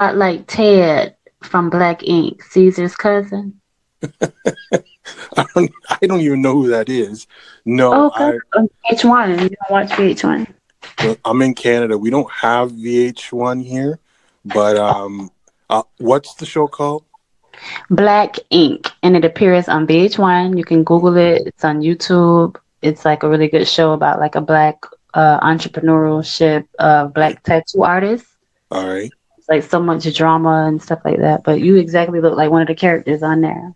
lot like Ted from Black Ink, Caesar's cousin. I don't even know who that is. No, VH1. You don't watch VH1? I'm in Canada. We don't have VH1 here, but what's the show called? Black Ink, and it appears on VH1. You can Google it. It's on YouTube. It's like a really good show about like a black entrepreneurship, black tattoo artist. All right. It's like so much drama and stuff like that. But you exactly look like one of the characters on there.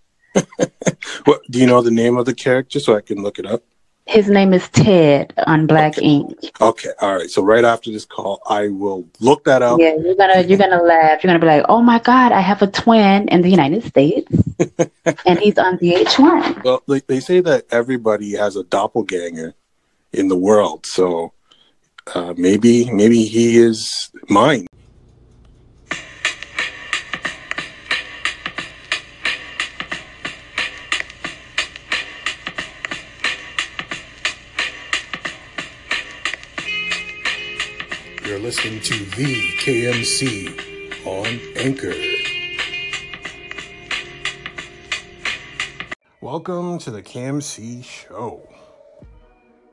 What, do you know the name of the character so I can look it up? His name is Ted on Black Ink. Okay, all right. So right after this call, I will look that up. Yeah, you're gonna laugh. You're gonna be like, "Oh my God, I have a twin in the United States, and he's on VH1." Well, they say that everybody has a doppelganger in the world, so maybe he is mine. You're listening to the KMC on Anchor. Welcome to the KMC show.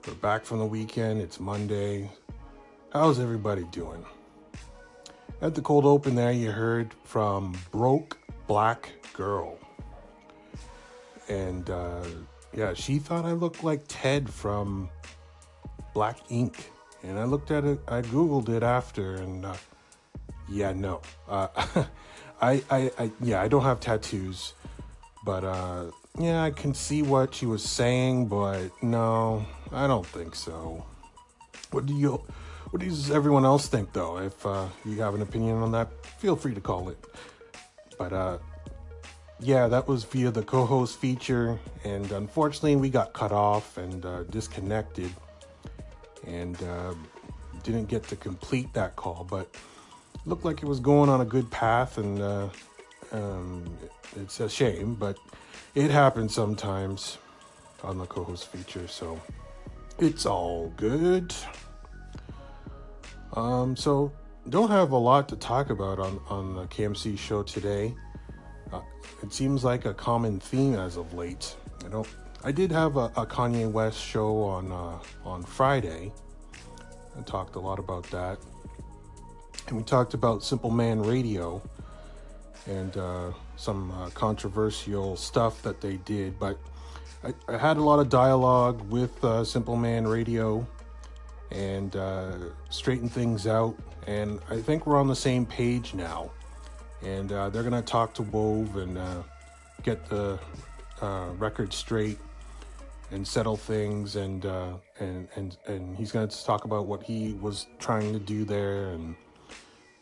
We're back from the weekend. It's Monday. How's everybody doing? At the cold open there, you heard from Broke Black Girl. And yeah, she thought I looked like Ted from Black Ink. And I looked at it, I Googled it after, and yeah, no. I don't have tattoos, but yeah, I can see what she was saying, but no, I don't think so. What does everyone else think, though? If you have an opinion on that, feel free to call it. But yeah, that was via the co-host feature, and unfortunately, we got cut off and disconnected. And didn't get to complete that call, but looked like it was going on a good path, and it's a shame, but it happens sometimes on the co-host feature, so it's all good. So don't have a lot to talk about on the KMC show today. It seems like a common theme as of late. I did have a Kanye West show on Friday. I talked a lot about that. And we talked about Simple Man Radio and some controversial stuff that they did. But I had a lot of dialogue with Simple Man Radio and straightened things out. And I think we're on the same page now. And they're going to talk to Wove and get the record straight and settle things, and he's going to talk about what he was trying to do there, and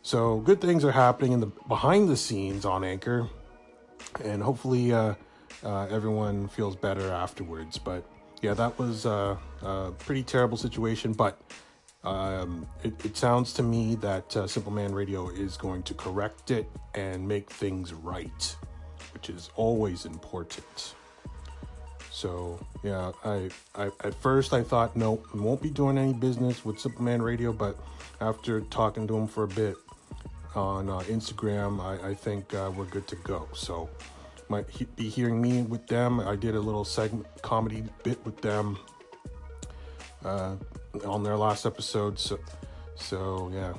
so good things are happening in the behind the scenes on Anchor, and hopefully everyone feels better afterwards. But yeah, that was a pretty terrible situation, but it sounds to me that Simple Man Radio is going to correct it and make things right, which is always important. So yeah, I at first I thought, no, I won't be doing any business with Superman Radio, but after talking to him for a bit on Instagram, I think we're good to go. So might be hearing me with them. I did a little segment comedy bit with them on their last episode. So yeah,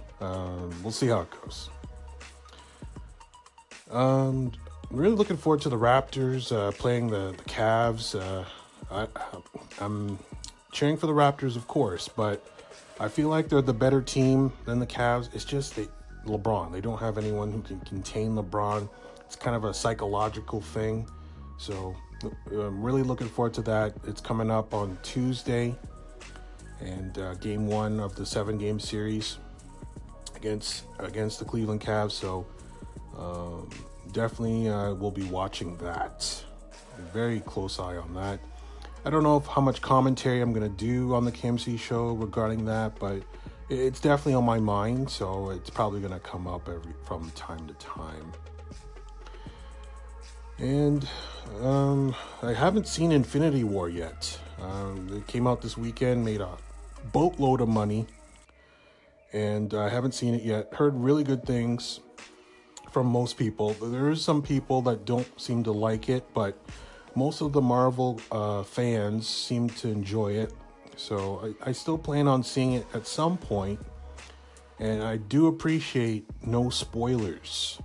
we'll see how it goes. I'm really looking forward to the Raptors playing the Cavs. I'm cheering for the Raptors, of course, but I feel like they're the better team than the Cavs. It's just LeBron. They don't have anyone who can contain LeBron. It's kind of a psychological thing. So I'm really looking forward to that. It's coming up on Tuesday, and game one of the 7-game series against the Cleveland Cavs. So definitely will be watching that. Very close eye on that. I don't know how much commentary I'm going to do on the KMC show regarding that, but it's definitely on my mind, so it's probably going to come up from time to time. And I haven't seen Infinity War yet. It came out this weekend, made a boatload of money, and I haven't seen it yet. Heard really good things. from most people. There is some people that don't seem to like it, but most of the Marvel fans seem to enjoy it. So I still plan on seeing it at some point. And I do appreciate no spoilers.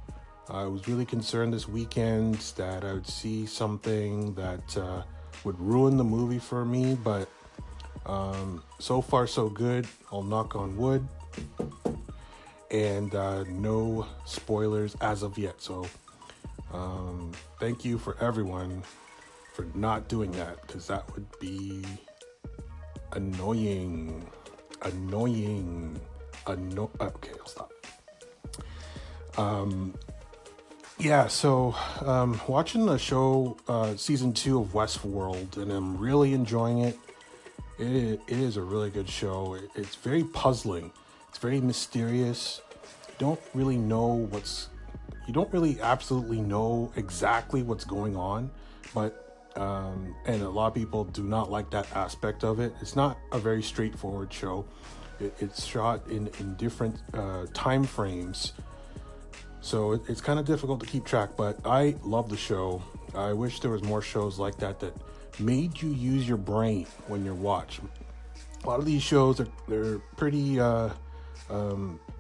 I was really concerned this weekend that I would see something that would ruin the movie for me, but so far so good. I'll knock on wood. And no spoilers as of yet. So thank you for everyone for not doing that, because that would be annoying. Okay, I'll stop. So watching the show, season 2 of Westworld, and I'm really enjoying it. It is a really good show. It's very puzzling. It's very mysterious. You don't really absolutely know exactly what's going on, but, and a lot of people do not like that aspect of it. It's not a very straightforward show. It's shot in different time frames, so it's kind of difficult to keep track, but I love the show. I wish there was more shows like that made you use your brain when you're watching. A lot of these shows they're pretty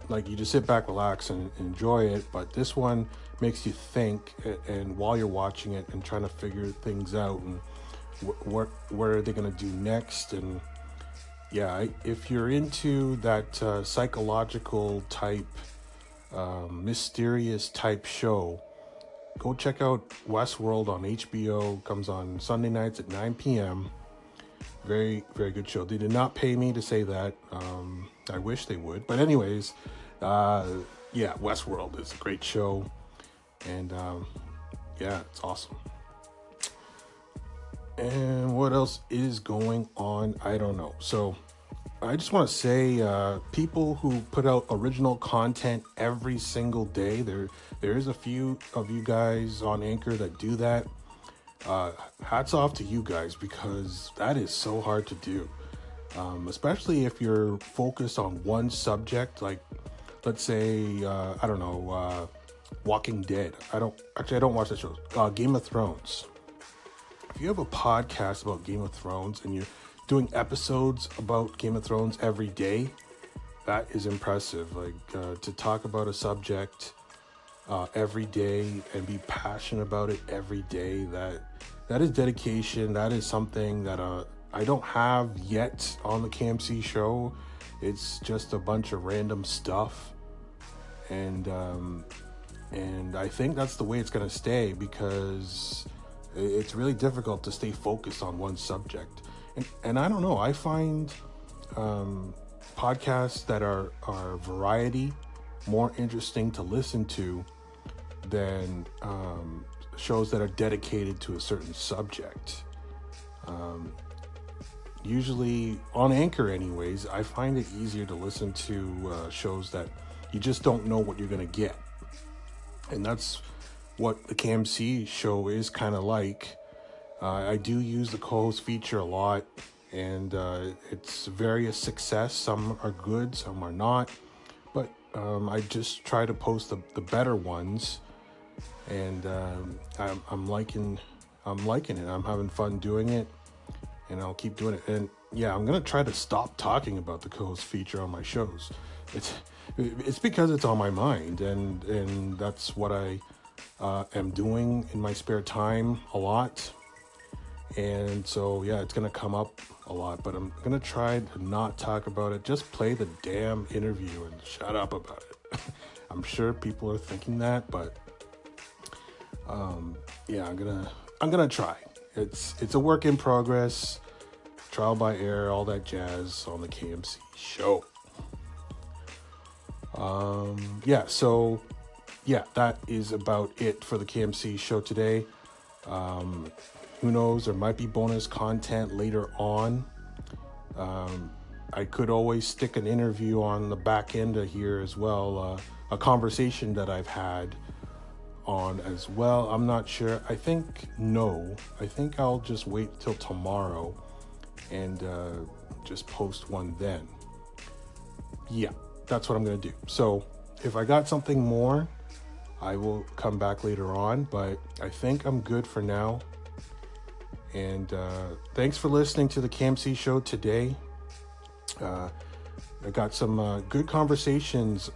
like you just sit back, relax, and enjoy it, but this one makes you think, and while you're watching it and trying to figure things out, and what are they going to do next. And yeah, if you're into that psychological type, mysterious type show, go check out Westworld on HBO. It comes on Sunday nights at 9 p.m. Very, very good show. They did not pay me to say that. I wish they would. But anyways, Westworld is a great show. And it's awesome. And what else is going on? I don't know. So I just want to say, people who put out original content every single day, there is a few of you guys on Anchor that do that. Hats off to you guys, because that is so hard to do, especially if you're focused on one subject. Like, let's say, Walking Dead. I don't watch that show. Game of Thrones. If you have a podcast about Game of Thrones and you're doing episodes about Game of Thrones every day, that is impressive. Like, to talk about a subject every day and be passionate about it every day, that is dedication. That is something that I don't have yet on the KMC show. It's just a bunch of random stuff, and I think that's the way it's going to stay, because it's really difficult to stay focused on one subject. And I don't know, I find podcasts that are variety more interesting to listen to than shows that are dedicated to a certain subject. Usually, on Anchor anyways, I find it easier to listen to shows that you just don't know what you're going to get. And that's what the KMC show is kind of like. I do use the co-host feature a lot, and it's various success. Some are good, some are not, but I just try to post the better ones, and I'm liking it. I'm having fun doing it, and I'll keep doing it. And yeah, I'm gonna try to stop talking about the co-host feature on my shows. It's because it's on my mind, and that's what I am doing in my spare time a lot, and so yeah, it's gonna come up a lot, but I'm gonna try to not talk about it. Just play the damn interview and shut up about it. I'm sure people are thinking that, but I'm gonna try. It's a work in progress, trial by error, all that jazz on the KMC show. That is about it for the KMC show today. Who knows? There might be bonus content later on. I could always stick an interview on the back end of here as well. A conversation that I've had on as well. I'm not sure. I think I'll just wait till tomorrow and just post one then. Yeah, that's what I'm going to do. So if I got something more, I will come back later on, but I think I'm good for now. And thanks for listening to the KMC show today. I got some good conversations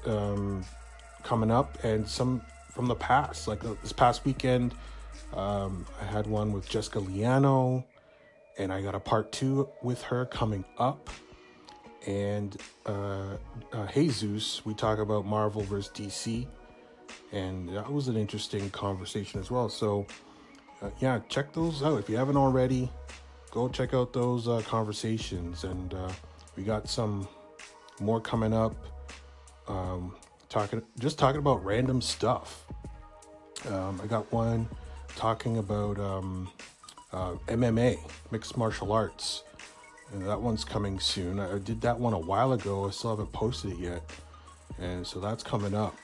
coming up, and some from the past. Like this past weekend, I had one with Jessica Liano, and I got a part two with her coming up. And Hey Zeus, we talk about Marvel versus DC, and that was an interesting conversation as well. So yeah, check those out. If you haven't already, go check out those conversations. And we got some more coming up, talking about random stuff. I got one talking about MMA, mixed martial arts, and that one's coming soon. I did that one a while ago. I still haven't posted it yet, and so that's coming up.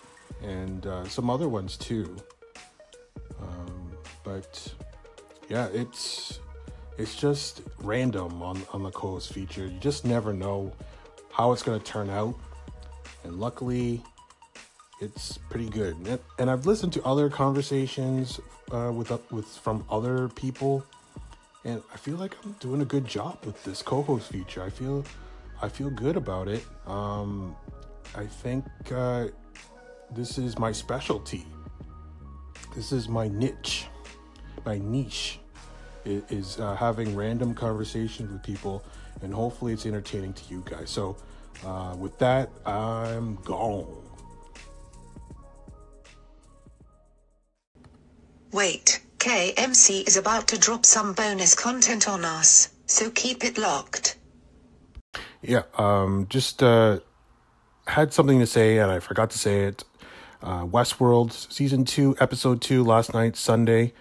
And some other ones too. But yeah, it's just random on the coast feature. You just never know how it's going to turn out, and luckily it's pretty good. And I've listened to other conversations from other people, and I feel like I'm doing a good job with this co-host feature. I feel good about it. I think this is my specialty. This is my niche. My niche is having random conversations with people, and hopefully it's entertaining to you guys. So with that, I'm gone. Wait, KMC is about to drop some bonus content on us, so keep it locked. Yeah, just had something to say, and I forgot to say it. Westworld, Season 2, Episode 2, last night, Sunday,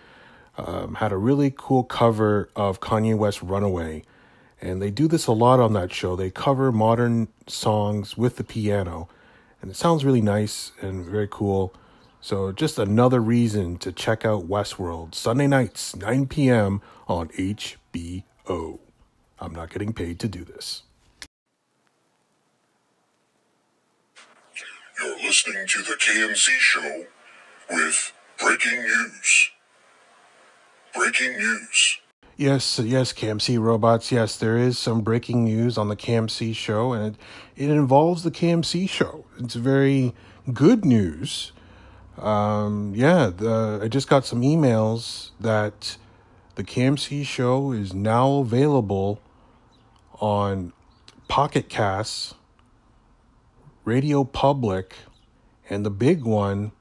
had a really cool cover of Kanye West's Runaway. And they do this a lot on that show. They cover modern songs with the piano, and it sounds really nice and very cool. So just another reason to check out Westworld, Sunday nights, 9 p.m. on HBO. I'm not getting paid to do this. You're listening to the KMC show with breaking news. Breaking news. Yes, KMC robots. Yes, there is some breaking news on the KMC show, and it involves the KMC show. It's very good news. I just got some emails that the KMC show is now available on Pocket Casts, Radio Public, and the big one,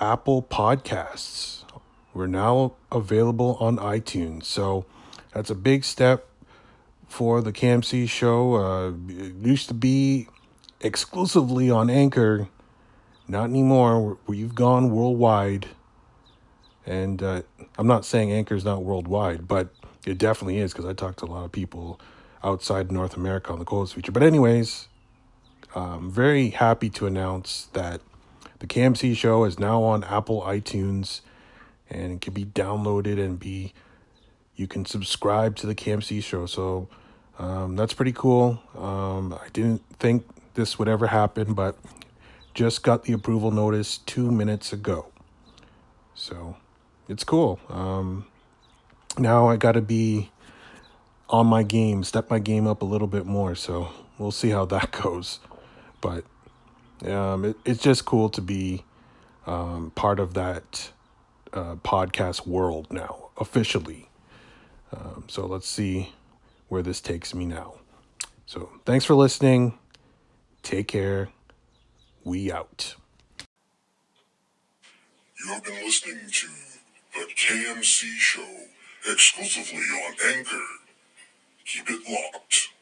Apple Podcasts. We're now available on iTunes. So that's a big step for the KMC show. It used to be exclusively on Anchor. Not anymore. We've gone worldwide. And I'm not saying Anchor's not worldwide, but it definitely is, because I talked to a lot of people outside North America on the coolest feature. But anyways, I'm very happy to announce that the KMC show is now on Apple iTunes, and it can be downloaded and you can subscribe to the KMC show. So that's pretty cool. I didn't think this would ever happen, but just got the approval notice 2 minutes ago. So it's cool. Now I got to be on my game, step my game up a little bit more. So we'll see how that goes. But it's just cool to be part of that podcast world now, officially. So let's see where this takes me now. So thanks for listening. Take care. We out. You have been listening to the KMC show exclusively on Anchor. Keep it locked.